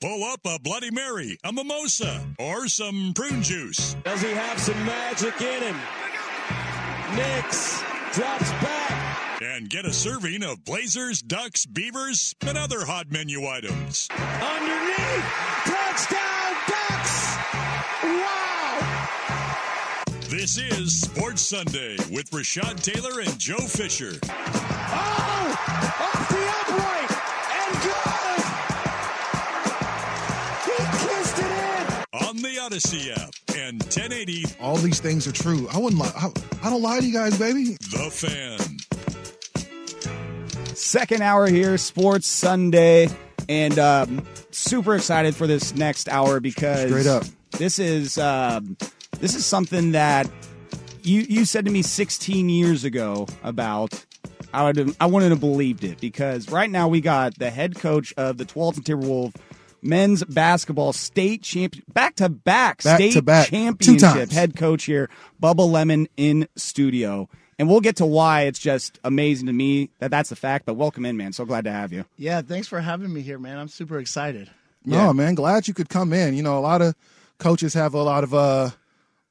Pull up a Bloody Mary, a mimosa, or some prune juice. Does he have some magic in him? Nix drops back. And get a serving of Blazers, Ducks, Beavers, and other hot menu items. Underneath! Touchdown, Ducks! Wow! This is Sports Sunday with Rashad Taylor and Joe Fisher. Oh! Off the upright! And good! He kissed it in! On the Odyssey app and 1080. All these things are true. I wouldn't lie. I don't lie to you guys, baby. The Fan. Second hour here, Sports Sunday, and super excited for this next hour because straight up, this is something that you said to me 16 years ago about. I wouldn't have believed it because right now we got the head coach of the Tualatin Timberwolves men's basketball state champion, back-to-back championship head coach here, Bubba Lemon in studio. And we'll get to why it's just amazing to me that that's the fact. But welcome in, man. So glad to have you. Yeah, thanks for having me here, man. I'm super excited. Yeah. No, man, glad you could come in. You know, a lot of coaches have a lot of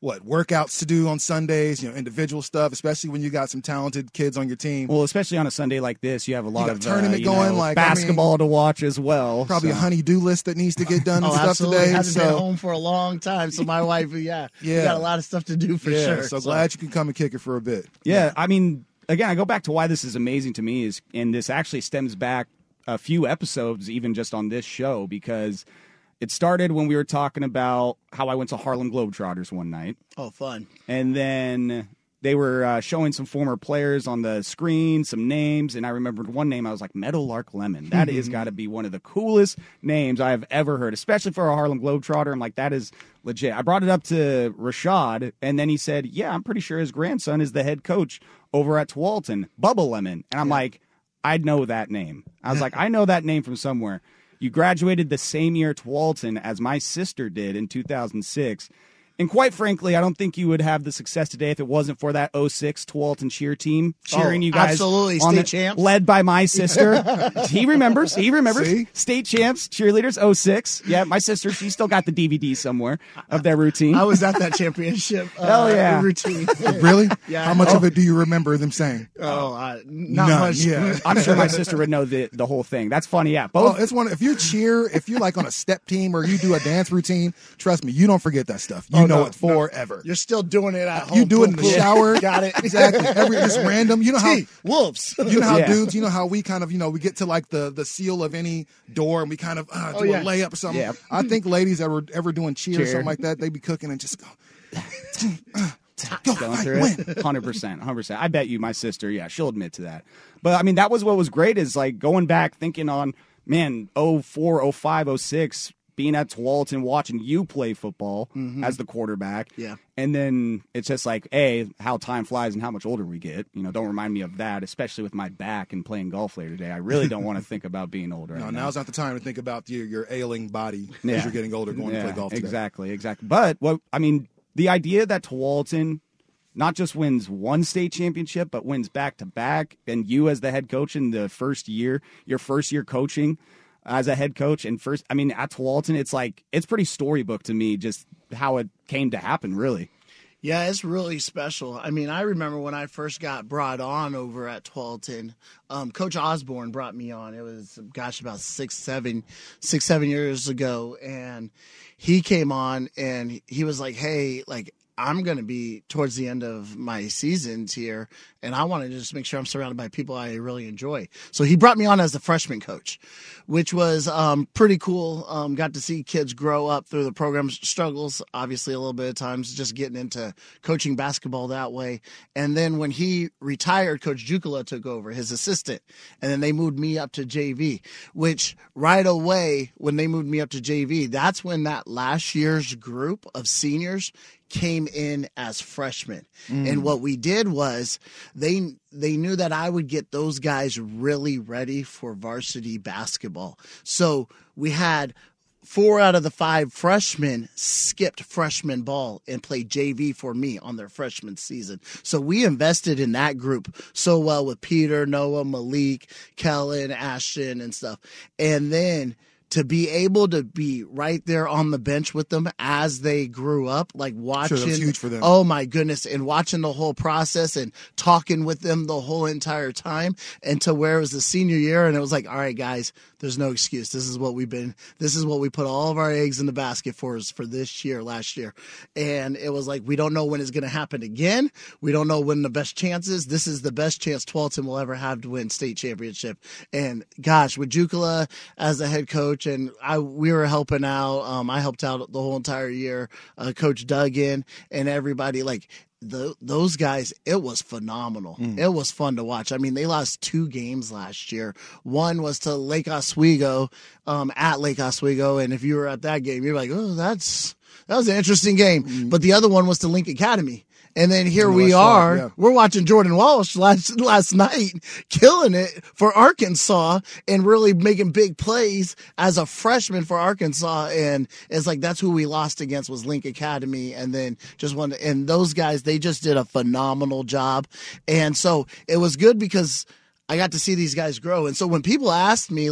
workouts to do on Sundays, you know, individual stuff, especially when you got some talented kids on your team. Well, especially on a Sunday like this, you have a lot of tournament going, like basketball to watch as well. Probably so. A honey-do list that needs to get done and stuff absolutely. Today. I haven't been home for a long time, so my wife, we got a lot of stuff to do for sure. So glad you can come and kick it for a bit. Yeah, I mean, again, I go back to why this is amazing to me, is, and this actually stems back a few episodes even just on this show, because it started when we were talking about how I went to Harlem Globetrotters one night. Oh, fun. And then they were showing some former players on the screen, some names, and I remembered one name. I was like, Meadowlark Lemon. That has got to be one of the coolest names I have ever heard, especially for a Harlem Globetrotter. I'm like, that is legit. I brought it up to Rashad, and then he said, yeah, I'm pretty sure his grandson is the head coach over at Tualatin, Bubba Lemon. And I'm like, I know that name. I was like, I know that name from somewhere. You graduated the same year Tualatin as my sister did in 2006. And quite frankly, I don't think you would have the success today if it wasn't for that 06 Tualatin cheer team cheering you guys. Absolutely, state champs. Led by my sister. He remembers. See? State champs, cheerleaders, 06. Yeah, my sister, she's still got the DVD somewhere of their routine. I was at that championship routine. Really? Yeah. How much of it do you remember them saying? Not much. Yeah. I'm sure my sister would know the whole thing. That's funny, yeah. Both. Well, it's one, if you're like on a step team or you do a dance routine, trust me, you don't forget that stuff. You know it forever. You're still doing it at home. You do it in the shower. Got it. Exactly. It's random. You know how wolves. You know how dudes. You know how we kind of. You know we get to like the seal of any door and we kind of do a layup or something. Yeah. I think ladies that were ever doing cheer or something like that, they be cooking and just go. Go win. 100%. I bet you, my sister. Yeah, she'll admit to that. But I mean, that was what was great is like going back, thinking on 04, 05, 06. being at Tualatin, watching you play football as the quarterback. Yeah. And then it's just like, A, how time flies and how much older we get. You know, don't remind me of that, especially with my back and playing golf later today. I really don't want to think about being older. No, right now's not the time to think about your ailing body as you're getting older going to play golf today. Exactly. But, the idea that Tualatin not just wins one state championship, but wins back-to-back, and you as the head coach in the first year, your first year coaching as a head coach and at Tualatin, it's pretty storybook to me just how it came to happen, really. Yeah, it's really special. I remember when I first got brought on over at Tualatin, Coach Osborne brought me on. It was, about six, 7 years ago. And he came on and he was like, hey, I'm going to be towards the end of my seasons here, and I want to just make sure I'm surrounded by people I really enjoy. So he brought me on as the freshman coach, which was pretty cool. Got to see kids grow up through the program, struggles, obviously, a little bit of times, just getting into coaching basketball that way. And then when he retired, Coach Jukola took over, his assistant, and then they moved me up to JV, which right away when they moved me up to JV, that's when that last year's group of seniors came in as freshmen. And what we did was they knew that I would get those guys really ready for varsity basketball. So we had 4 out of the 5 freshmen skipped freshman ball and played JV for me on their freshman season. So we invested in that group so well with Peter, Noah, Malik, Kellen, Ashton, and stuff. And then to be able to be right there on the bench with them as they grew up, watching. Sure, that was huge for them. Oh, my goodness. And watching the whole process and talking with them the whole entire time until where it was the senior year. And it was like, all right, guys, there's no excuse. This is what we put all of our eggs in the basket for this year, last year. And it was like, we don't know when it's going to happen again. We don't know when the best chance is. This is the best chance Tualatin will ever have to win state championship. And gosh, with Jukola as the head coach, and we were helping out. I helped out the whole entire year. Coach Duggan and everybody, those guys, it was phenomenal. It was fun to watch. They lost 2 games last year. One was to Lake Oswego, at Lake Oswego. And if you were at that game, you're like, oh, that was an interesting game. But the other one was to Link Academy. And then here we are. Yeah. We're watching Jordan Walsh last night, killing it for Arkansas and really making big plays as a freshman for Arkansas. And it's like that's who we lost against was Link Academy. And then and those guys, they just did a phenomenal job. And so it was good because I got to see these guys grow. And so when people asked me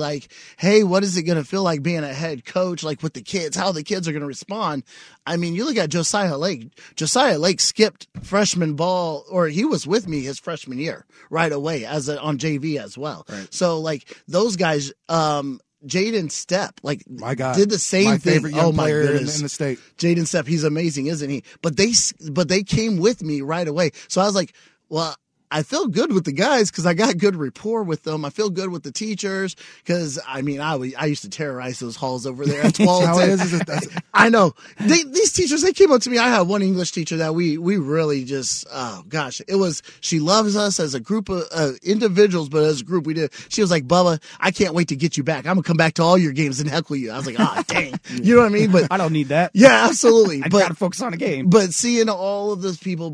hey, what is it going to feel like being a head coach, with the kids, how the kids are going to respond? You look at Josiah Lake. Josiah Lake skipped freshman ball, or he was with me his freshman year right away on JV as well. Right. So those guys, Jaden Stepp, my God, did the same thing. Favorite young player in the state. Jaden Stepp, he's amazing, isn't he? But they came with me right away. So I was like, well, I feel good with the guys because I got good rapport with them. I feel good with the teachers because, I used to terrorize those halls over there at 12. I know. These teachers, they came up to me. I had one English teacher that we really just, she loves us as a group of individuals, but as a group we did. She was like, Bubba, I can't wait to get you back. I'm going to come back to all your games and heckle you. I was like, dang. You know what I mean? But I don't need that. Yeah, absolutely. I got to focus on a game. But seeing all of those people,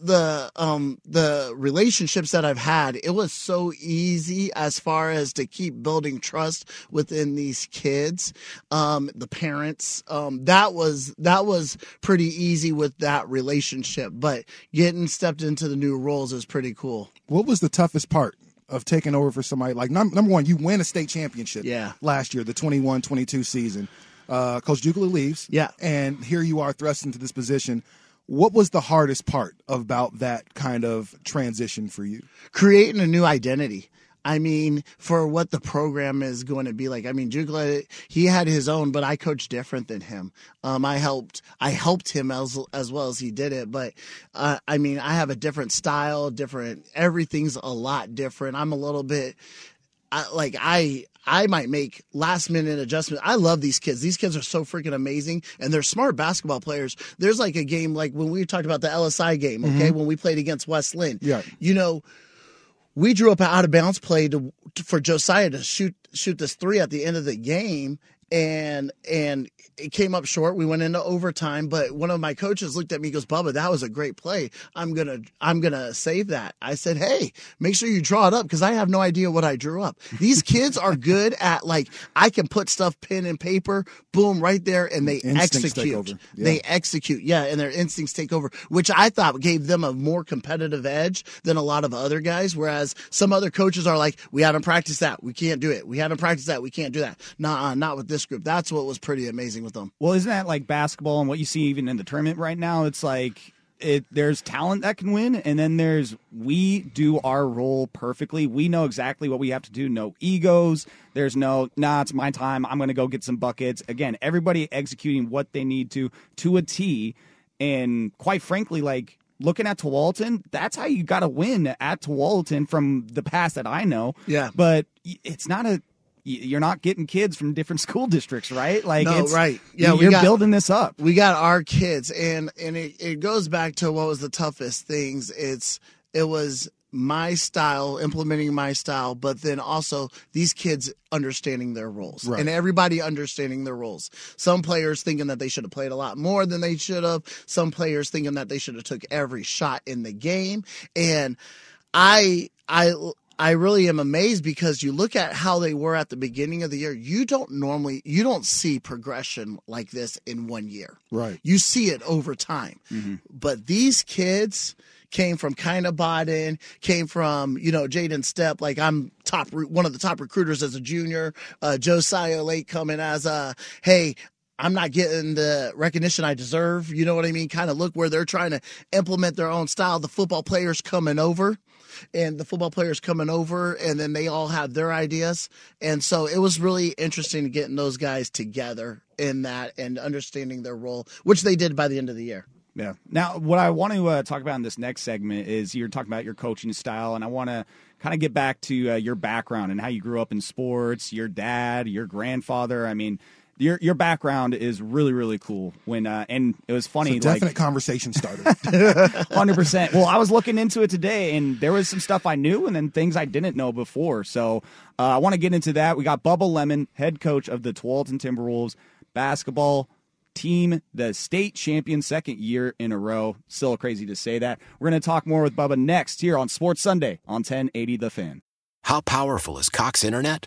the relationships that I've had, it was so easy as far as to keep building trust within these kids, the parents. That was pretty easy with that relationship, but getting stepped into the new roles is pretty cool. What was the toughest part of taking over for somebody? Number one, you win a state championship last year, the 21-22 season. Coach Jukola leaves, and here you are thrust into this position. What was the hardest part about that kind of transition for you? Creating a new identity. For what the program is going to be like. Jukola, he had his own, but I coached different than him. I helped him as well as he did it. But, I have a different style, everything's a lot different. I'm a little bit I might make last-minute adjustments. I love these kids. These kids are so freaking amazing, and they're smart basketball players. There's a game when we talked about the LSI game, okay, when we played against West Linn. Yeah. We drew up an out-of-bounds play for Josiah to shoot this 3 at the end of the game, and it came up short. We went into overtime, but one of my coaches looked at me and goes, "Bubba, that was a great play. I'm gonna save that." I said, "Hey, make sure you draw it up, because I have no idea what I drew up." These kids are good at, like, I can put stuff pen and paper, boom, right there, and they execute. Yeah. They execute, yeah, and their instincts take over, which I thought gave them a more competitive edge than a lot of other guys, whereas some other coaches are like, "We haven't practiced that. We can't do it. We haven't practiced that. We can't do that." Nah, not with this group. That's what was pretty amazing with them. Well, isn't that like basketball and what you see even in the tournament right now? It's like there's talent that can win, and then there's we do our role perfectly. We know exactly what we have to do. No egos. There's no, nah, it's my time. I'm going to go get some buckets. Again, everybody executing what they need to a T. And quite frankly, like, looking at Tualatin, that's how you got to win at Tualatin from the past that I know. Yeah. But it's not a... You're not getting kids from different school districts, right? Like, no, it's, right. Yeah, you're building this up. We got our kids, and it goes back to what was the toughest things. It was my style, implementing my style, but then also these kids understanding their roles, right, and everybody understanding their roles. Some players thinking that they should have played a lot more than they should have. Some players thinking that they should have took every shot in the game. And I really am amazed, because you look at how they were at the beginning of the year. You don't see progression like this in 1 year. Right. You see it over time. Mm-hmm. But these kids came from kind of bought in, came from, Jaden Stepp, like, I'm one of the top recruiters as a junior. Josiah Lake coming as hey, I'm not getting the recognition I deserve. You know what I mean? Kind of look where they're trying to implement their own style. The football players coming over. And then they all have their ideas. And so it was really interesting getting those guys together in that and understanding their role, which they did by the end of the year. Yeah. Now, what I want to talk about in this next segment is, you're talking about your coaching style, and I want to kind of get back to your background and how you grew up in sports, your dad, your grandfather. I mean, your background is really, really cool. And it was funny. It's a definite conversation starter. 100%. Well, I was looking into it today, and there was some stuff I knew and then things I didn't know before. So I want to get into that. We got Bubba Lemon, head coach of the Tualatin Timberwolves basketball team, the state champion, second year in a row. Still crazy to say that. We're going to talk more with Bubba next here on Sports Sunday on 1080 The Fan. How powerful is Cox Internet?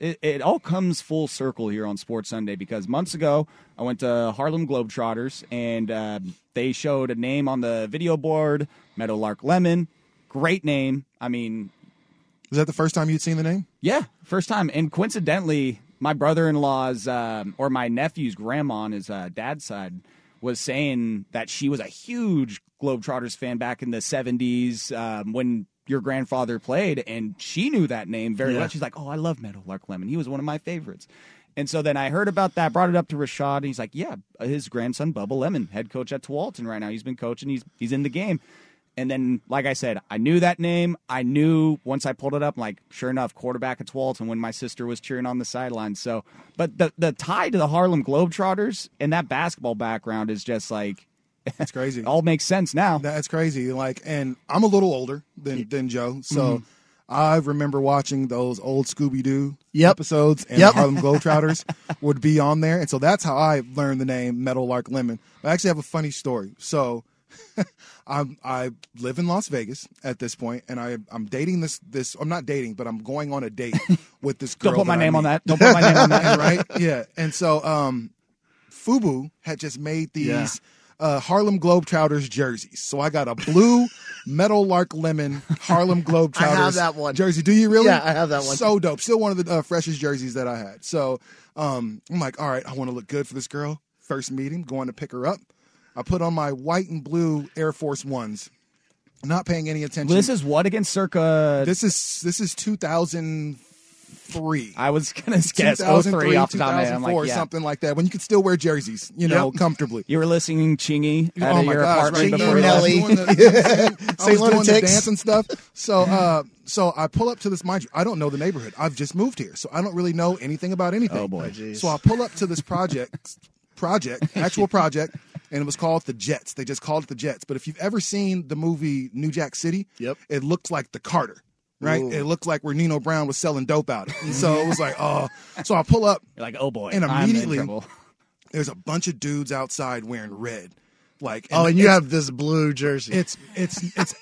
it all comes full circle here on Sports Sunday, because months ago I went to Harlem Globetrotters, and they showed a name on the video board, Meadowlark Lemon. Great name. I mean... Is that the first time you'd seen the name? Yeah, first time. And coincidentally, my brother-in-law's or my nephew's grandma on his dad's side was saying that she was a huge Globetrotters fan back in the 70s when your grandfather played, and she knew that name very well. She's like, oh, I love Meadowlark Lemon. He was one of my favorites. And so then I heard about that, brought it up to Rashad, and he's like, yeah, his grandson, Bubba Lemon, head coach at Tualatin right now. He's been coaching. He's in the game. And then, like I said, I knew that name. I knew once I pulled it up, like, sure enough, quarterback at Tualatin when my sister was cheering on the sideline. So, but the tie to the Harlem Globetrotters and that basketball background is just like, it's crazy. It all makes sense now. That's crazy. Like, and I'm a little older than Joe, so I remember watching those old Scooby-Doo episodes, and the Harlem Globetrotters would be on there. And so that's how I learned the name Meadowlark Lemon. I actually have a funny story. So... I live in Las Vegas at this point, and I'm dating this. I'm not dating, but I'm going on a date with this girl. Don't put my name on that. Right? Yeah. And so FUBU had just made these Harlem Globetrotters jerseys. So I got a blue Meadowlark Lemon Harlem Globetrotters jersey. Do you really? Yeah, I have that one. So dope. Still one of the freshest jerseys that I had. So I'm like, all right, I want to look good for this girl. First meeting, going to pick her up. I put on my white and blue Air Force Ones, not paying any attention. Well, this is what against circa? This is 2003. I was going to guess 2003 off the top of my head. I'm like, yeah. Something like that, when you could still wear jerseys, comfortably. You were listening Chingy out of your apartment before Nelly. I was doing the dance and stuff. So, so I pull up to this, mind you, I don't know the neighborhood. I've just moved here, so I don't really know anything about anything. Oh, boy. Geez. So I pull up to this project, and it was called The Jets. They just called it The Jets. But if you've ever seen the movie New Jack City, it looked like the Carter, right? Ooh. It looked like where Nino Brown was selling dope out of. And so it was like, oh. So I pull up. You're like, oh, boy, and immediately I'm in trouble. There's a bunch of dudes outside wearing red. Like, and you have this blue jersey. It's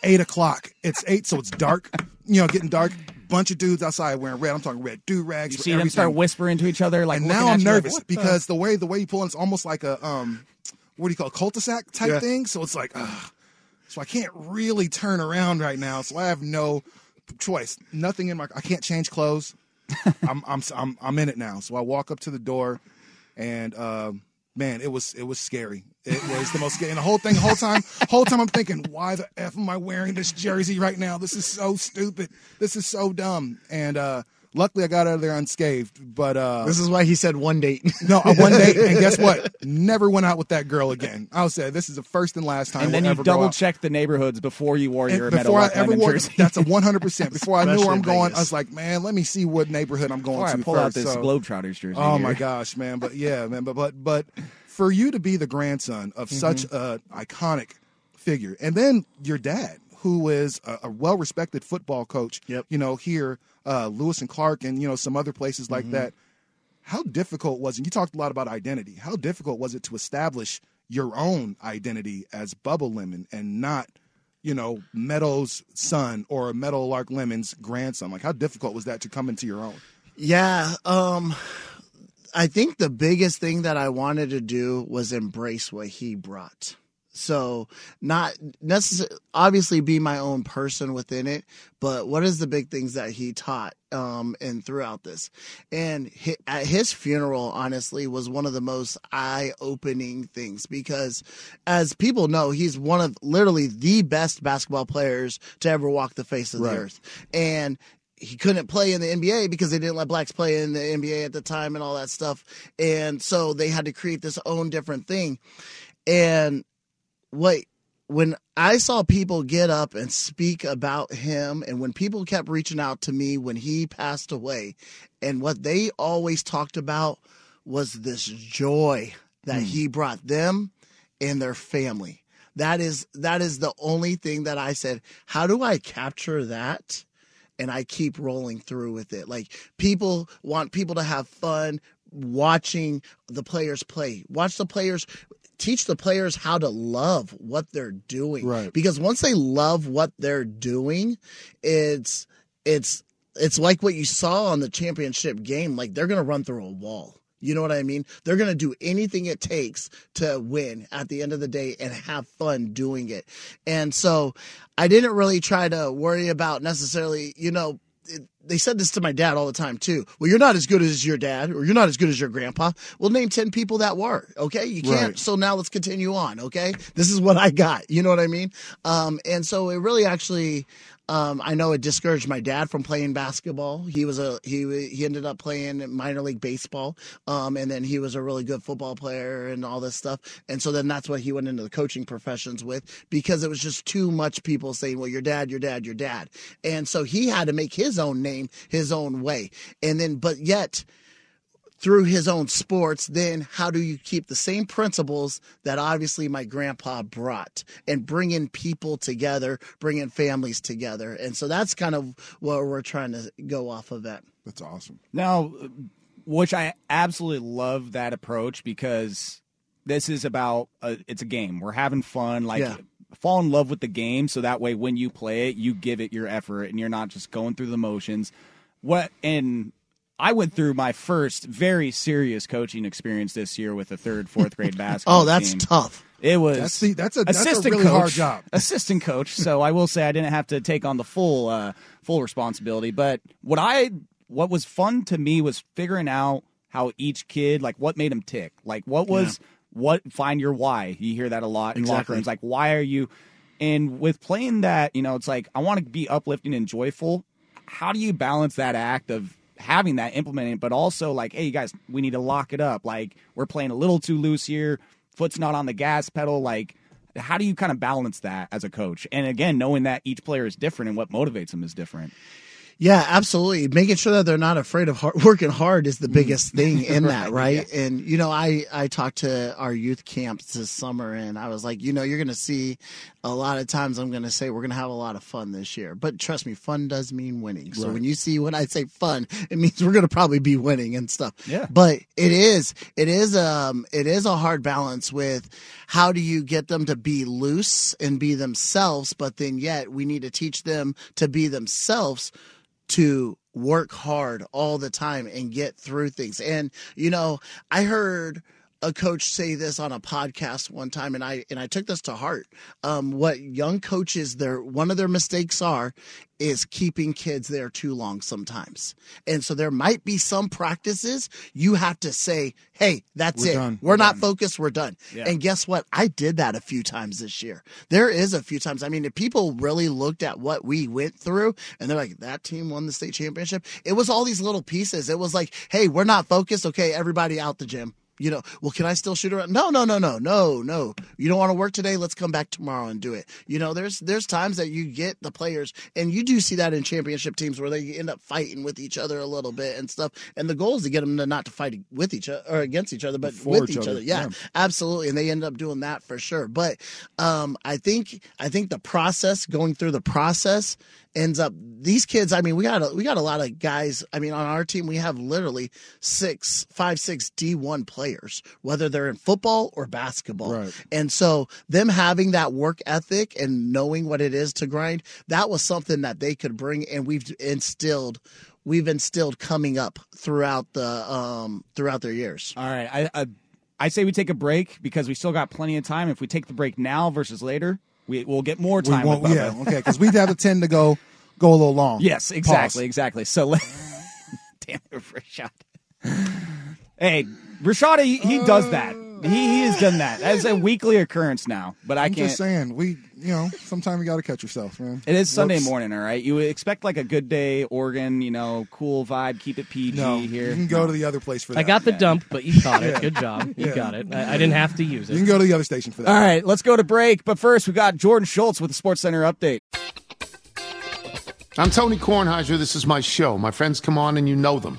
8 o'clock. It's 8, so it's dark, getting dark. Bunch of dudes outside wearing red. I'm talking red do-rags. You see them start whispering to each other. Like, and now I'm nervous because the way you pull in, it's almost like a, cul-de-sac type thing. So it's like, so I can't really turn around right now. So I have no choice. Nothing in my, I can't change clothes. I'm in it now. So I walk up to the door and, man, it was scary. It was the most scary. And the whole time I'm thinking, why the F am I wearing this jersey right now? This is so stupid. This is so dumb. And luckily I got out of there unscathed. But this is why he said one date. No, one date. And guess what? Never went out with that girl again. I would say this is the first and last time. And then you double checked the neighborhoods before you wore your Meadowlark Lemon jersey. That's a 100%. Before I knew where I'm going, I was like, man, let me see what neighborhood I'm going to. Pull out this Globetrotters jersey. Oh my gosh, man! But yeah, man. But for you to be the grandson of such an iconic figure, and then your dad, who is a well-respected football coach, here. Lewis and Clark and, some other places like that. How difficult was it? You talked a lot about identity. How difficult was it to establish your own identity as Bubba Lemon and not you know, Meadow's son or Meadowlark Lemon's grandson? Like, how difficult was that to come into your own? Yeah, I think the biggest thing that I wanted to do was embrace what he brought. So not necessarily, obviously, be my own person within it, but what is the big things that he taught and throughout this? And at his funeral, honestly, was one of the most eye-opening things because, as people know, he's one of literally the best basketball players to ever walk the face of the earth. And he couldn't play in the NBA because they didn't let blacks play in the NBA at the time and all that stuff. And so they had to create this own different thing. And when I saw people get up and speak about him, and when people kept reaching out to me when he passed away, and what they always talked about was this joy that he brought them and their family. That is the only thing that I said, how do I capture that? And I keep rolling through with it. Like, people want people to have fun watching the players play. Watch the players. Teach the players how to love what they're doing. Right. Because once they love what they're doing, it's like what you saw on the championship game. Like, they're going to run through a wall. You know what I mean? They're going to do anything it takes to win at the end of the day and have fun doing it. And so I didn't really try to worry about necessarily, you know, they said this to my dad all the time too. Well, you're not as good as your dad, or you're not as good as your grandpa. Well, name 10 people that were. Okay. You can't. Right. So now let's continue on. Okay. This is what I got. You know what I mean? And so it really actually, I know it discouraged my dad from playing basketball. He ended up playing minor league baseball. And then he was a really good football player and all this stuff. And so then that's what he went into the coaching professions with, because it was just too much people saying, well, your dad, your dad, your dad. And so he had to make his own name his own way. And then, but yet through his own sports, then how do you keep the same principles that obviously my grandpa brought and bring in people together, bring in families together? And so that's kind of what we're trying to go off of that. That's awesome. Now, which I absolutely love that approach, because this is about, it's a game. We're having fun. Like, yeah. Fall in love with the game. So that way, when you play it, you give it your effort and you're not just going through the motions. I went through my first very serious coaching experience this year with a 4th grade basketball team. Oh, that's tough. It was that's a really hard job. Assistant coach. So I will say I didn't have to take on the full responsibility. But what was fun to me was figuring out how each kid, like, what made them tick. Like, find your why. You hear that a lot in locker rooms. Like, why are you? And with playing that, you know, it's like, I want to be uplifting and joyful. How do you balance that act of having that, implementing it, but also like, hey, you guys, we need to lock it up. Like, we're playing a little too loose here. Foot's not on the gas pedal. Like, how do you kind of balance that as a coach? And again, knowing that each player is different and what motivates them is different. Yeah, absolutely. Making sure that they're not afraid of working hard is the biggest thing in that, right? Yeah. And, you know, I talked to our youth camps this summer, and I was like, you know, you're going to see a lot of times I'm going to say we're going to have a lot of fun this year. But trust me, fun does mean winning. Right. So when you see when I say fun, it means we're going to probably be winning and stuff. Yeah. But it is a hard balance with how do you get them to be loose and be themselves, but then yet we need to teach them to be themselves, to work hard all the time and get through things. And, you know, I heard a coach say this on a podcast one time, and I took this to heart. What young coaches, one of their mistakes is keeping kids there too long sometimes. And so there might be some practices you have to say, hey, that's it. We're not focused. We're done. Yeah. And guess what? I did that a few times this year. There is a few times. I mean, if people really looked at what we went through and they're like, that team won the state championship. It was all these little pieces. It was like, hey, we're not focused. Okay, everybody out the gym. You know, well, can I still shoot around? No. You don't want to work today? Let's come back tomorrow and do it. You know, there's times that you get the players, and you do see that in championship teams where they end up fighting with each other a little bit and stuff. And the goal is to get them to not to fight with each other or against each other, but with each other. Yeah, absolutely. And they end up doing that for sure. But I think the process, going through the process, ends up these kids. I mean, we got a lot of guys. I mean, on our team we have literally 5, 6 D1 players. players, whether they're in football or basketball. Right. And so them having that work ethic and knowing what it is to grind, that was something that they could bring, and we've instilled coming up throughout the throughout their years. All right, I say we take a break because we still got plenty of time. If we take the break now versus later, we'll get more time. With Bubba. Yeah, okay, because we'd have to tend to go a little long. Yes, exactly, exactly. So, damn it, Rashad. Hey, Rashad, he does that. He has done that. That's a weekly occurrence now. But I can't. I'm just saying, sometimes you got to catch yourself, man. It is Sunday morning, all right? You would expect like a Good Day, Oregon, cool vibe, keep it PG here. You can go to the other place for that. I got the dump, but you caught it. Good job. You got it. I didn't have to use it. You can go to the other station for that. All right, let's go to break. But first, we got Jordan Schultz with the SportsCenter update. I'm Tony Kornheiser. This is my show. My friends come on and you know them.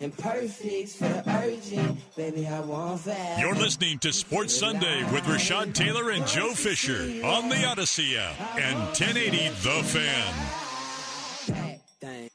Imperfect for the urgent, baby, I want that. You're listening to Sports Sunday with Rashad Taylor and Joe Fisher on the Odyssey app and 1080 The Fan.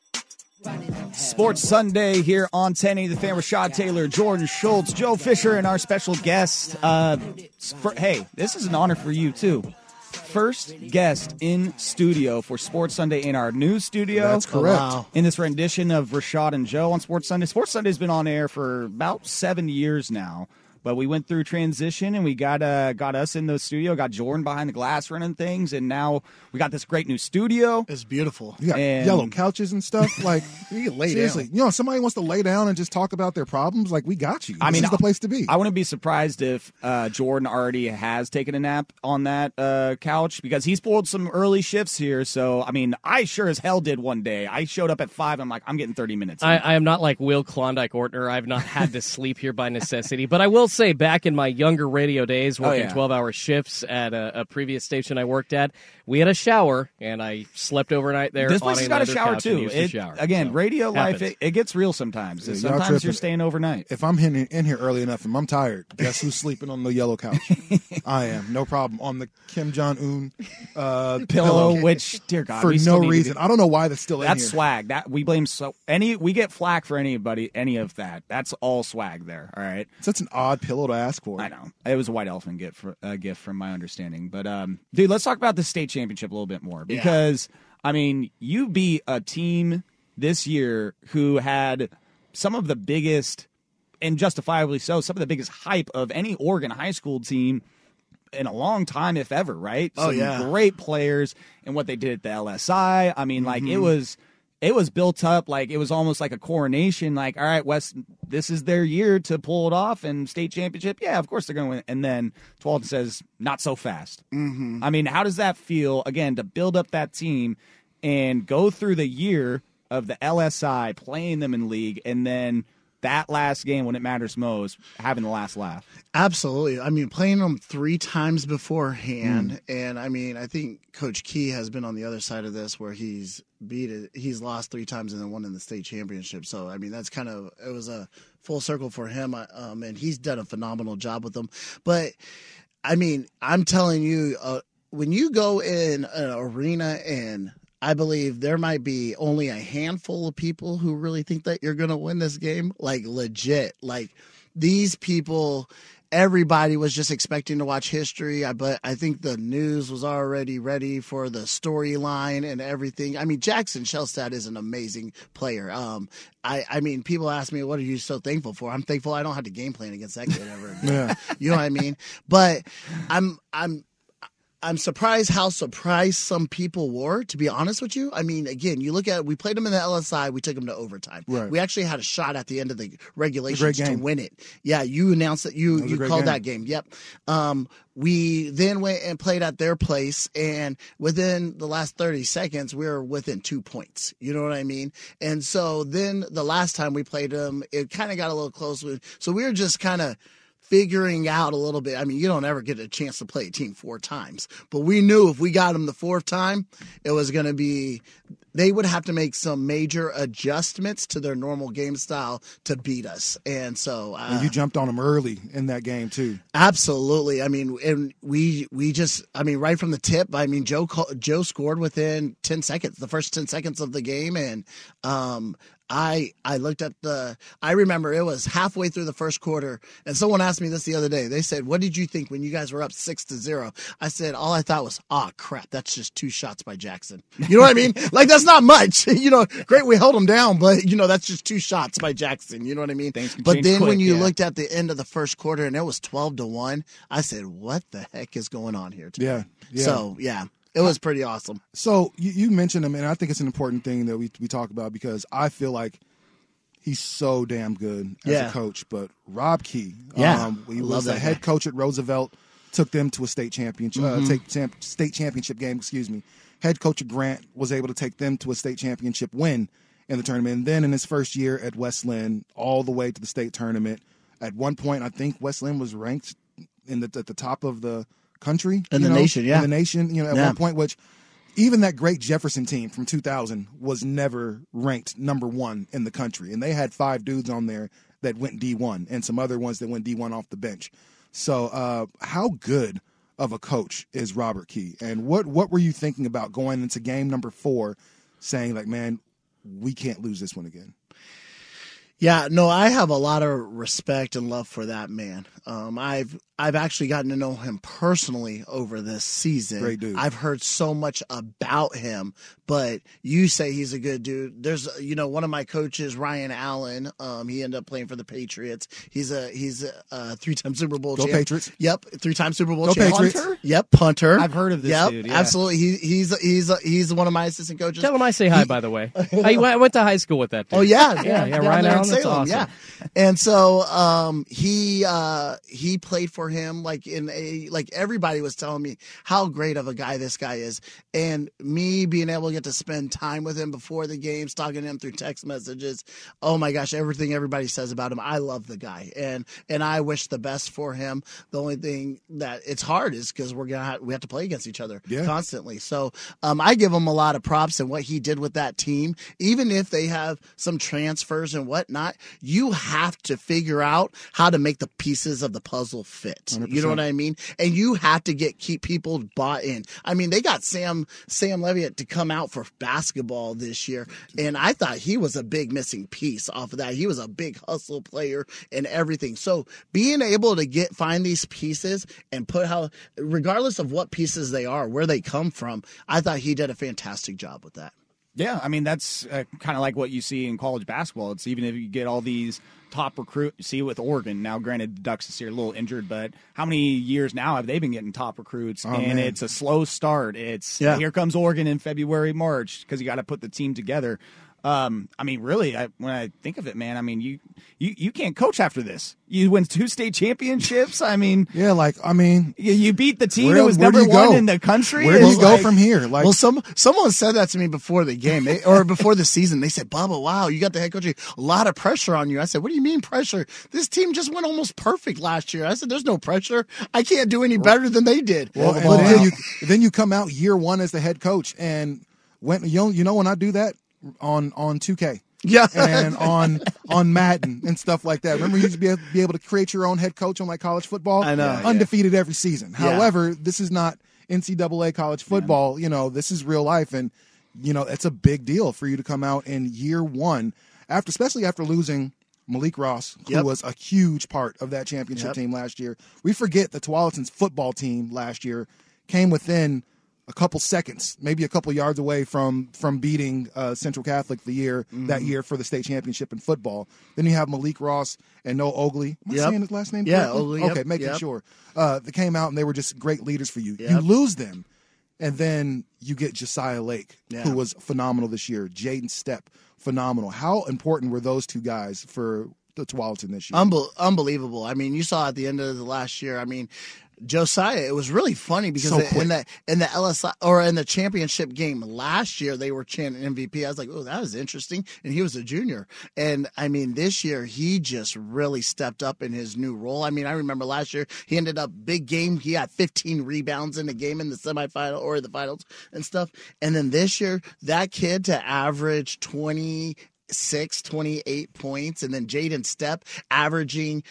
Sports Sunday here on 1080 The Fan. Rashad Taylor, Jordan Schultz, Joe Fisher, and our special guest. Hey, this is an honor for you, too. First guest in studio for Sports Sunday in our new studio. That's correct. Wow. In this rendition of Rashad and Joe on Sports Sunday. Sports Sunday has been on air for about 7 years now, but we went through transition and we got us in the studio, got Jordan behind the glass running things, and now we got this great new studio. It's beautiful. You got yellow couches and stuff. Like, you can lay seriously down. If somebody wants to lay down and just talk about their problems, like, we got you. This is the place to be. I wouldn't be surprised if Jordan already has taken a nap on that couch because he's pulled some early shifts here. So, I sure as hell did one day. I showed up at 5. I'm like, I'm getting 30 minutes. I am not like Will Klondike Ortner. I've not had to sleep here by necessity, but I will say back in my younger radio days working 12-hour shifts at a previous station I worked at, we had a shower, and I slept overnight there. This place has got a shower, too. Radio life, it gets real sometimes. Yeah, sometimes you're staying overnight. If I'm in here early enough and I'm tired, guess who's sleeping on the yellow couch? I am, no problem, on the Kim Jong-un pillow, which, dear God, for no reason. I don't know why that's still in here. That's swag. We blame we get flack for any of that. That's all swag there, all right? So that's an odd pillow to ask for. I know. It was a white elephant gift from my understanding. But, dude, let's talk about the state championship a little bit more because, you beat a team this year who had some of the biggest, and justifiably so, some of the biggest hype of any Oregon high school team in a long time, if ever, right? Some great players and what they did at the LSI. It was built up like it was almost like a coronation. Like, all right, West, this is their year to pull it off and state championship. Yeah, of course they're going to win. And then Tualatin says, not so fast. Mm-hmm. How does that feel, again, to build up that team and go through the year of the LSI, playing them in league, and then that last game when it matters most, having the last laugh? Absolutely. Playing them 3 times beforehand. And, I think Coach Key has been on the other side of this where he's beat it. He's lost 3 times and then won in the state championship. So, that's kind of – it was a full circle for him, and he's done a phenomenal job with them. But, I'm telling you, when you go in an arena and – I believe there might be only a handful of people who really think that you're going to win this game. Like, legit. Like, these people, everybody was just expecting to watch history. But I think the news was already ready for the storyline and everything. Jackson Shellstad is an amazing player. People ask me, what are you so thankful for? I'm thankful I don't have to game plan against that kid ever again. Yeah. You know what I mean? But I'm surprised how surprised some people were, to be honest with you. You look at it, we played them in the LSI, we took them to overtime. Right. We actually had a shot at the end of the regulations to win it. Yeah, you announced that you called that game. Yep. We then went and played at their place, and within the last 30 seconds, we were within 2 points. You know what I mean? And so then the last time we played them, it kind of got a little close. So we were just kind of figuring out a little bit. I mean, you don't ever get a chance to play a team four times, but we knew if we got them the fourth time, it was going to be, they would have to make some major adjustments to their normal game style to beat us. And so and you jumped on them early in that game too. Absolutely. I mean, and we just, I mean, right from the tip, I mean, Joe scored within 10 seconds, the first 10 seconds of the game. And, I looked at I remember it was halfway through the first quarter, and someone asked me this the other day. They said, what did you think when you guys were up 6-0? I said, all I thought was, crap, that's just two shots by Jackson. You know what I mean? Like, that's not much. You know, great, we held them down, but, you know, that's just two shots by Jackson. You know what I mean? But then quick, when you looked at the end of the first quarter, and it was 12-1, I said, what the heck is going on here today? Yeah. So, yeah. It was pretty awesome. So you mentioned him, and I think it's an important thing that we talk about because I feel like he's so damn good as a coach. But Rob Key, he was the head coach at Roosevelt, took them to a state championship state championship game. Excuse me. Head coach at Grant was able to take them to a state championship win in the tournament. And then in his first year at West Linn, all the way to the state tournament. At one point, I think West Linn was ranked at the top of the country and the nation, yeah, in the nation, you know, at one point, which even that great Jefferson team from 2000 was never ranked number one in the country, and they had five dudes on there that went D1 and some other ones that went D1 off the bench. So how good of a coach is Robert Key, and what were you thinking about going into game number 4 saying like, man, we can't lose this one again? Yeah, no, I have a lot of respect and love for that man. I've actually gotten to know him personally over this season. Great dude. I've heard so much about him, but you say he's a good dude. There's, you know, one of my coaches, Ryan Allen. He ended up playing for the Patriots. He's a three-time Super Bowl champ. Go Patriots. Yep, three-time Super Bowl champ. Punter. Yep, punter. I've heard of this dude. Yeah. Absolutely. He's one of my assistant coaches. Tell him I say hi. By the way, I went to high school with that dude. Oh yeah, Ryan Allen. Salem, awesome. Yeah, and so he played for him. Everybody was telling me how great of a guy this guy is, and me being able to get to spend time with him before the games, talking to him through text messages. Oh my gosh, everything everybody says about him, I love the guy, and I wish the best for him. The only thing that it's hard is because we have to play against each other constantly. So I give him a lot of props and what he did with that team, even if they have some transfers and whatnot. You have to figure out how to make the pieces of the puzzle fit. 100%. You know what I mean? And you have to keep people bought in. I mean, they got Sam Levitt to come out for basketball this year, and I thought he was a big missing piece off of that. He was a big hustle player and everything. So being able to find these pieces and regardless of what pieces they are, where they come from, I thought he did a fantastic job with that. Yeah, I mean, that's kind of like what you see in college basketball. It's even if you get all these top recruit, you see with Oregon. Now, granted, the Ducks this year are a little injured, but how many years now have they been getting top recruits? It's a slow start. It's here comes Oregon in February, March, because you got to put the team together. I mean, really, when I think of it, man, I mean, you can't coach after this. You win 2 state championships. I mean, yeah, like, I mean, you beat the team that was number one in the country. Where do you go from here? Like, well, someone said that to me before the game or before the season. They said, Bubba, wow, you got the head coach, a lot of pressure on you. I said, what do you mean pressure? This team just went almost perfect last year. I said, there's no pressure. I can't do any better than they did. Well, then you come out year one as the head coach, and when you know when I do that. On 2K and on Madden and stuff like that. Remember, you used to be able to create your own head coach on like college football. I know, undefeated every season. Yeah. However, this is not NCAA college football. Yeah. You know, this is real life, and you know it's a big deal for you to come out in year one especially after losing Malik Ross, who was a huge part of that championship team last year. We forget the Tualatin's football team last year came within a couple seconds, maybe a couple yards away from beating Central Catholic that year for the state championship in football. Then you have Malik Ross and Noah Ogley. Am I saying his last name correctly? Ogley. Okay, making sure. They came out and they were just great leaders for you. Yep. You lose them, and then you get Josiah Lake, who was phenomenal this year. Jaden Stepp, phenomenal. How important were those two guys for the Tualatin this year? Unbelievable. I mean, you saw at the end of the last year, I mean, Josiah, it was really funny because in the LSI or in the championship game last year, they were chanting MVP. I was like, oh, that was interesting. And he was a junior. And I mean, this year he just really stepped up in his new role. I mean, I remember last year he ended up big game. He had 15 rebounds in the game in the semifinal or the finals and stuff. And then this year, that kid to average 28 points. And then Jaden Stepp averaging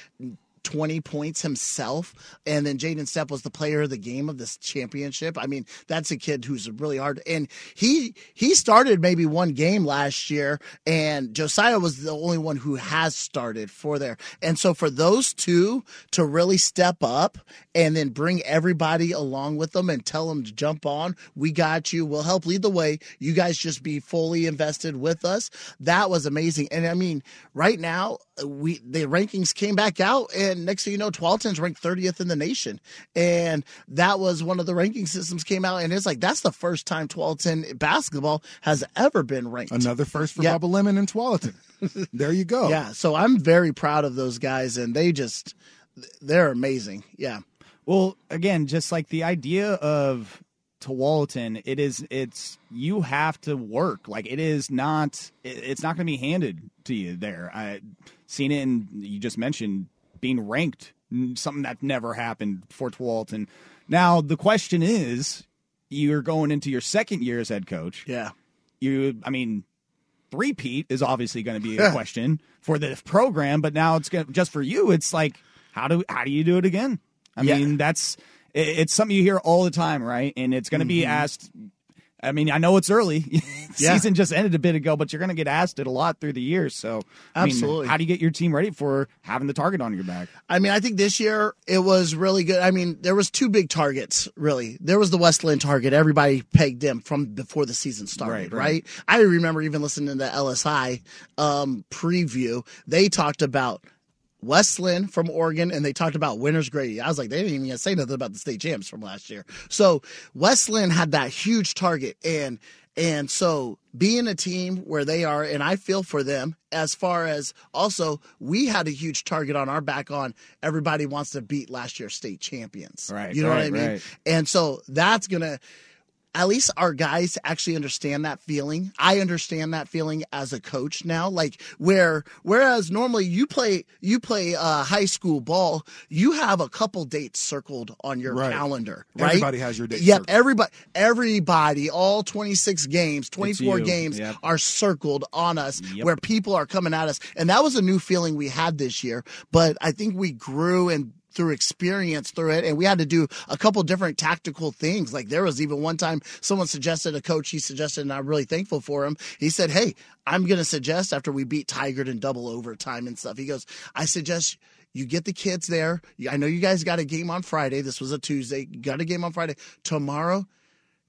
20 points himself, and then Jaden Stepp was the player of the game of this championship. I mean, that's a kid who's really hard, and he started maybe one game last year, and Josiah was the only one who has started for there. And so for those two to really step up and then bring everybody along with them and tell them to jump on, we got you, we'll help lead the way, you guys just be fully invested with us, that was amazing. And I mean, right now, the rankings came back out, and next thing you know, Tualatin's ranked 30th in the nation. And that was one of the ranking systems came out, and it's like, that's the first time Tualatin basketball has ever been ranked. Another first for Bubba Lemon and Tualatin. There you go. Yeah, so I'm very proud of those guys, and they're amazing. Yeah. Well, again, just like the idea of Tualatin, you have to work. Like, it's not going to be handed to you there. I seen it, and you just mentioned being ranked, something that never happened for Tualatin. Now the question is, you're going into your second year as head coach. Yeah, three-peat is obviously going to be a question for the program, but now it's just for you. It's like, how do you do it again? I mean, it's something you hear all the time, right? And it's going to be asked. I mean, I know it's early. Season just ended a bit ago, but you're going to get asked it a lot through the years. So, absolutely. How do you get your team ready for having the target on your back? I mean, I think this year it was really good. I mean, there was two big targets, really. There was the West Linn target. Everybody pegged them from before the season started, right? I remember even listening to the LSI preview. They talked about West Linn from Oregon, and they talked about Winners Grady. I was like, they didn't even say nothing about the state champs from last year. So West Linn had that huge target, and so being a team where they are, and I feel for them, as far as also we had a huge target on our back on everybody wants to beat last year's state champions. Right. You know what I mean? Right. And so that's going to, at least our guys actually understand that feeling. I understand that feeling as a coach now. Like whereas normally you play high school ball, you have a couple dates circled on your calendar, right? Everybody has your dates. Yep, circled. Everybody, all 26 games, 24 games are circled on us, where people are coming at us, and that was a new feeling we had this year. But I think we grew and through experience through it, and we had to do a couple different tactical things. Like there was even one time someone suggested a coach, and I'm really thankful for him. He said, hey, I'm going to suggest after we beat Tigard in double overtime and stuff, he goes, I suggest you get the kids there. I know you guys got a game on Friday. This was a Tuesday. You got a game on Friday. Tomorrow,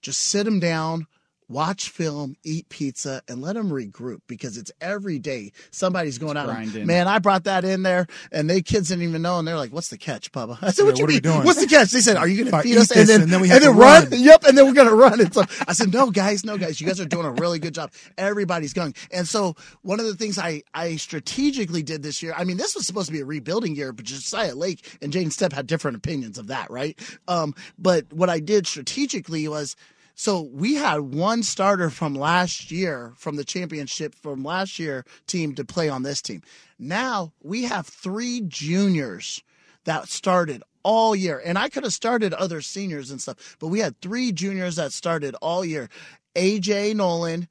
just sit them down, watch film, eat pizza, and let them regroup, because it's every day somebody's going out. Grinding. Man, I brought that in there, and they kids didn't even know, and they're like, "What's the catch, Bubba?" I said, "What you mean? Doing? What's the catch?" They said, "Are you going to feed us and then run? Yep, and then we're going to run." And so I said, "No, guys, you guys are doing a really good job. Everybody's going." And so one of the things I strategically did this year, I mean, this was supposed to be a rebuilding year, but Josiah Lake and Jaden Stepp had different opinions of that, right? But what I did strategically was, so we had one starter from last year, from the championship from last year team, to play on this team. Now we have three juniors that started all year. And I could have started other seniors and stuff, but we had three juniors that started all year. AJ Nolan,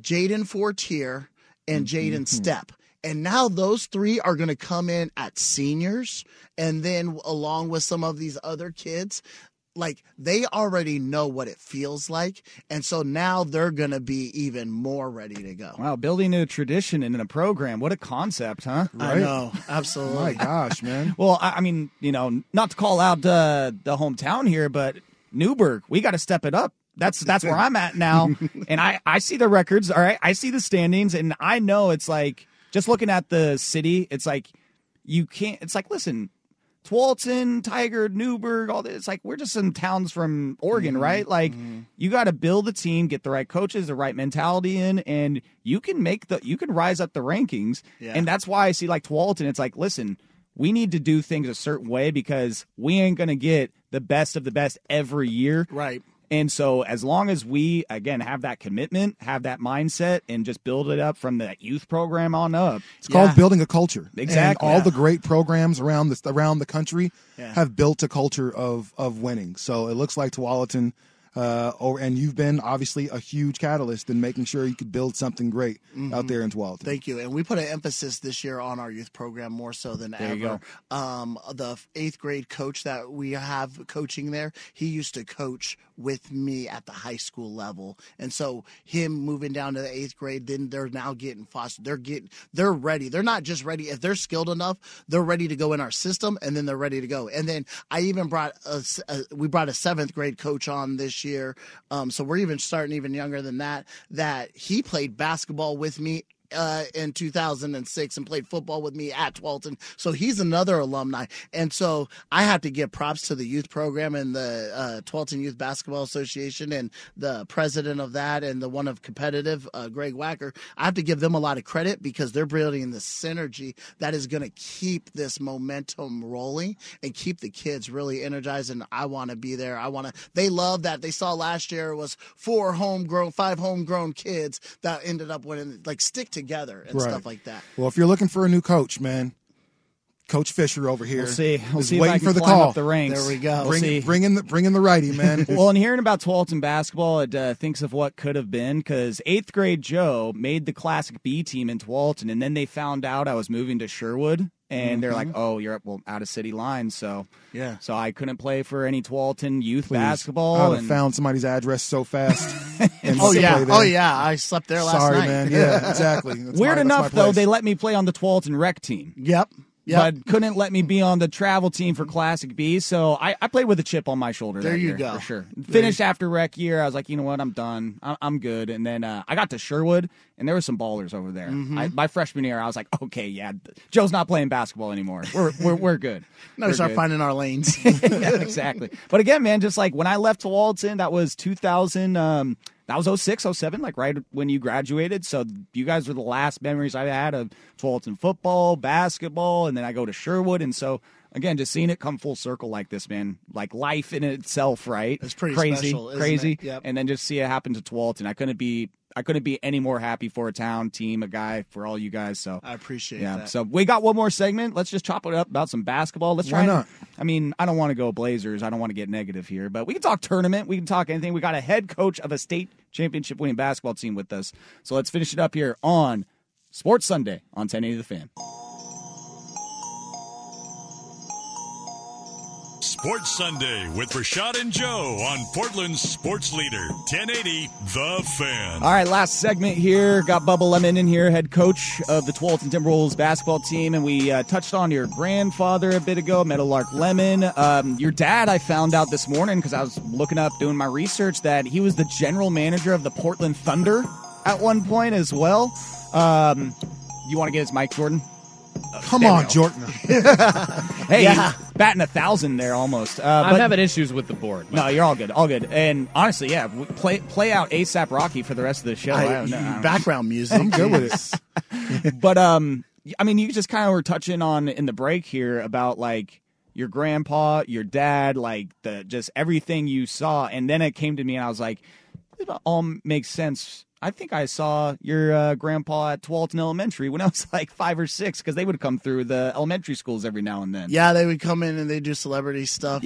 Jaden Fortier, and Jaden Stepp. And now those three are going to come in at seniors, and then along with some of these other kids. Like, they already know what it feels like, and so now they're going to be even more ready to go. Wow, building a tradition in a program. What a concept, huh? Right? I know, absolutely. My gosh, man. Well, I mean, you know, not to call out the hometown here, but Newberg, we got to step it up. That's where I'm at now, and I see the records, all right? I see the standings, and I know it's like, just looking at the city, it's like, you can't, it's like, listen, Tualatin, Tigard, Newberg, all this. It's like, we're just some towns from Oregon, right? Like, you got to build a team, get the right coaches, the right mentality in, and you can rise up the rankings. Yeah. And that's why I see, like, Tualatin, it's like, listen, we need to do things a certain way because we ain't going to get the best of the best every year. Right. And so as long as we, again, have that commitment, have that mindset, and just build it up from that youth program on up. It's called building a culture. Exactly. And all the great programs around the country have built a culture of winning. So it looks like Tualatin, and you've been obviously a huge catalyst in making sure you could build something great out there in Tualatin. Thank you. And we put an emphasis this year on our youth program more so than ever. The 8th grade coach that we have coaching there, he used to coach with me at the high school level, and so him moving down to the 8th grade, then they're now getting fostered. They're ready. They're not just ready. If they're skilled enough, they're ready to go in our system, and then they're ready to go. And then I even brought we brought a 7th grade coach on this year, so we're even starting even younger than that. That he played basketball with me in 2006 and played football with me at Tualatin. So he's another alumni. And so I have to give props to the youth program and the Tualatin Youth Basketball Association and the president of that and the one of competitive, Greg Wacker. I have to give them a lot of credit because they're building the synergy that is going to keep this momentum rolling and keep the kids really energized. And I want to be there. They love that. They saw last year was 5 homegrown kids that ended up winning, like stick together and stuff like that. Well, if you're looking for a new coach, man, Coach Fisher over here is waiting for the call. Up the ranks. There we go. Bring in the righty, man. Well, and hearing about Tualatin basketball, it thinks of what could have been, because 8th grade Joe made the classic B team in Tualatin, and then they found out I was moving to Sherwood, and they're like, "Oh, you're out of city lines," so I couldn't play for any Tualatin youth basketball. I found somebody's address so fast. I slept there last night. Sorry, man. Yeah, exactly. Weird enough, though, they let me play on the Tualatin rec team. Yep. But couldn't let me be on the travel team for Classic B, so I played with a chip on my shoulder. There you go. For sure. Finished after rec year, I was like, you know what, I'm done. I'm good. And then I got to Sherwood, and there were some ballers over there. My freshman year, I was like, okay, yeah, Joe's not playing basketball anymore. We're good. Start finding our lanes. Yeah, exactly. But again, man, just like when I left Tualatin, that was 2000. That was 06, 07, like right when you graduated. So you guys were the last memories I had of Tualatin football, basketball, and then I go to Sherwood. And so, again, just seeing it come full circle like this, man, like life in itself, right? It's pretty special, isn't it? Crazy. Yep. And then just see it happen to Tualatin. I couldn't be any more happy for a town, team, a guy, for all you guys. So I appreciate that. So we got one more segment. Let's just chop it up about some basketball. Let's try. Why not? I mean, I don't want to go Blazers. I don't want to get negative here, but we can talk tournament. We can talk anything. We got a head coach of a state championship winning basketball team with us. So let's finish it up here on Sports Sunday on 1080 The Fan. Sports Sunday with Rashad and Joe on Portland's sports leader, 1080 The Fan. All right, last segment here. Got Bubba Lemon in here, head coach of the Tualatin Timberwolves basketball team. And we touched on your grandfather a bit ago, Meadowlark Lemon. Your dad, I found out this morning because I was looking up, doing my research, that he was the general manager of the Portland Thunder at one point as well. You want to get his mic, Jordan? Come on, Jordan. Hey, batting 1,000 there almost. I'm having issues with the board. No, you're all good. All good. And honestly, play out ASAP Rocky for the rest of the show. I don't know. Background music. I'm good with it. But, I mean, you just kind of were touching on in the break here about, like, your grandpa, your dad, like, just everything you saw. And then it came to me, and I was like, it all makes sense. I think I saw your grandpa at Tualatin Elementary when I was like 5 or 6, because they would come through the elementary schools every now and then. Yeah, they would come in and they do celebrity stuff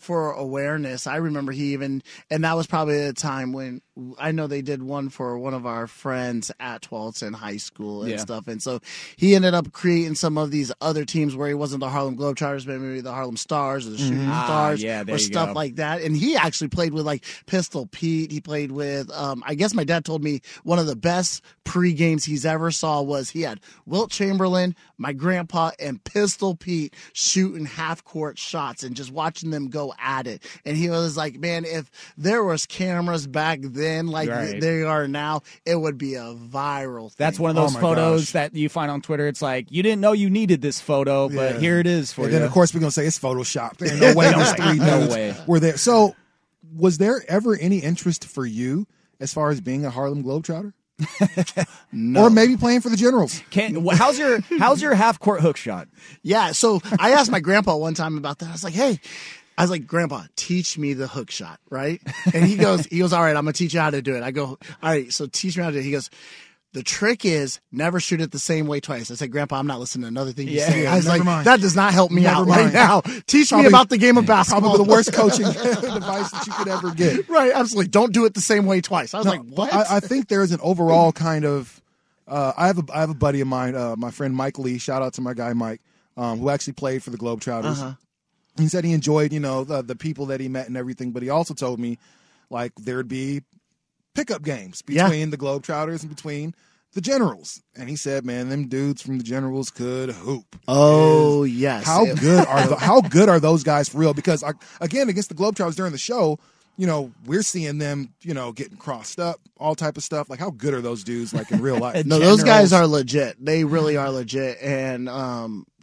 for awareness. I remember and that was probably the time when I know they did one for one of our friends at Tualatin High School and stuff. And so he ended up creating some of these other teams where he wasn't the Harlem Globetrotters, but maybe the Harlem Stars or the Shooting Stars or stuff like that. And he actually played with like Pistol Pete. He played with, I guess my dad told me one of the best pre-games he's ever saw was he had Wilt Chamberlain, my grandpa, and Pistol Pete shooting half-court shots and just watching them go at it. And he was like, man, if there was cameras back then like they are now, it would be a viral thing. That's one of those photos that you find on Twitter. It's like, you didn't know you needed this photo, but here it is for you. And then, of course, we're going to say it's Photoshopped. There's no way those 3 minutes were there. So was there ever any interest for you as far as being a Harlem Globetrotter? No. Or maybe playing for the Generals. How's your half-court hook shot? Yeah, so I asked my grandpa one time about that. I was like, hey, Grandpa, teach me the hook shot, right? And he goes, all right, I'm going to teach you how to do it. I go, all right, so teach me how to do it. He goes, the trick is never shoot it the same way twice. I said, Grandpa, I'm not listening to another thing you say. I was like, mind. That does not help me out right now. Teach me about the game of basketball. Probably the worst coaching advice that you could ever get. Right, absolutely. Don't do it the same way twice. I was like, what? I think there is an overall kind of I have a buddy of mine, my friend Mike Lee, shout out to my guy Mike, who actually played for the Globetrotters. Uh-huh. He said he enjoyed, the people that he met and everything, but he also told me, like, there'd be pickup games between the Globetrotters and between the Generals. And he said, man, them dudes from the Generals could hoop. Oh, yes. How good are those guys for real? Because, again, against the Globetrotters during the show, we're seeing them, getting crossed up, all type of stuff. Like, how good are those dudes, like, in real life? No, Generals. Those guys are legit. They really are legit. And,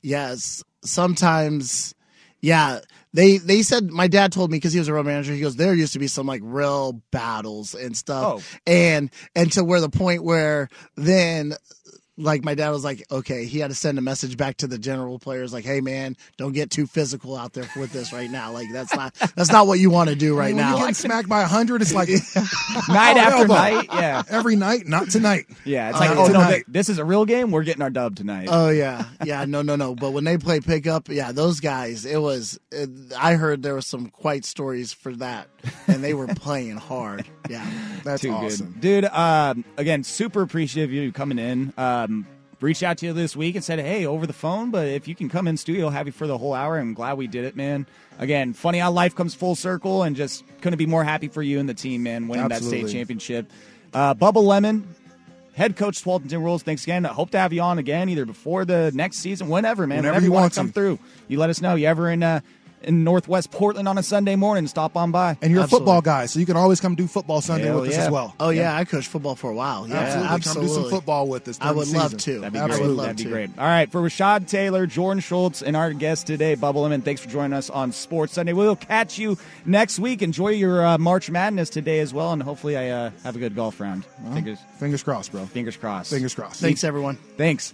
yes, sometimes... Yeah, they said, my dad told me, because he was a road manager, he goes, there used to be some, like, real battles and stuff. Oh. And to where the point where then, like, my dad was like, okay, he had to send a message back to the General players, like, hey, man, don't get too physical out there with this right now. Like, that's not what you want to do right now. When you're getting smacked by 100, it's like night after night. Yeah, every night, not tonight. Yeah, it's like, this is a real game. We're getting our dub tonight. Oh, yeah, no. But when they play pickup, yeah, those guys, I heard there were some quite stories for that, and they were playing hard. Yeah, that's too awesome. Good. Dude, again, super appreciative of you coming in. Reached out to you this week and said, hey, over the phone, but if you can come in studio, have you for the whole hour. I'm glad we did it, man. Again, funny how life comes full circle, and just couldn't be more happy for you and the team, man, winning that state championship. Bubba Lemon, head coach, Tualatin Timberwolves, thanks again. I hope to have you on again either before the next season, whenever, man. Whenever you want to come through, you let us know. You ever in Northwest Portland on a Sunday morning, stop on by. And you're a football guy, so you can always come do football Sunday with us as well. Oh, yeah, I coached football for a while. Yeah, absolutely. Come do some football with us. I would love to. That'd be great. All right, for Rashad Taylor, Jordan Schultz, and our guest today, Bubba Lemon, thanks for joining us on Sports Sunday. We'll catch you next week. Enjoy your March Madness today as well, and hopefully I have a good golf round. Well, fingers crossed, bro. Fingers crossed. Fingers crossed. Thanks, everyone. Thanks.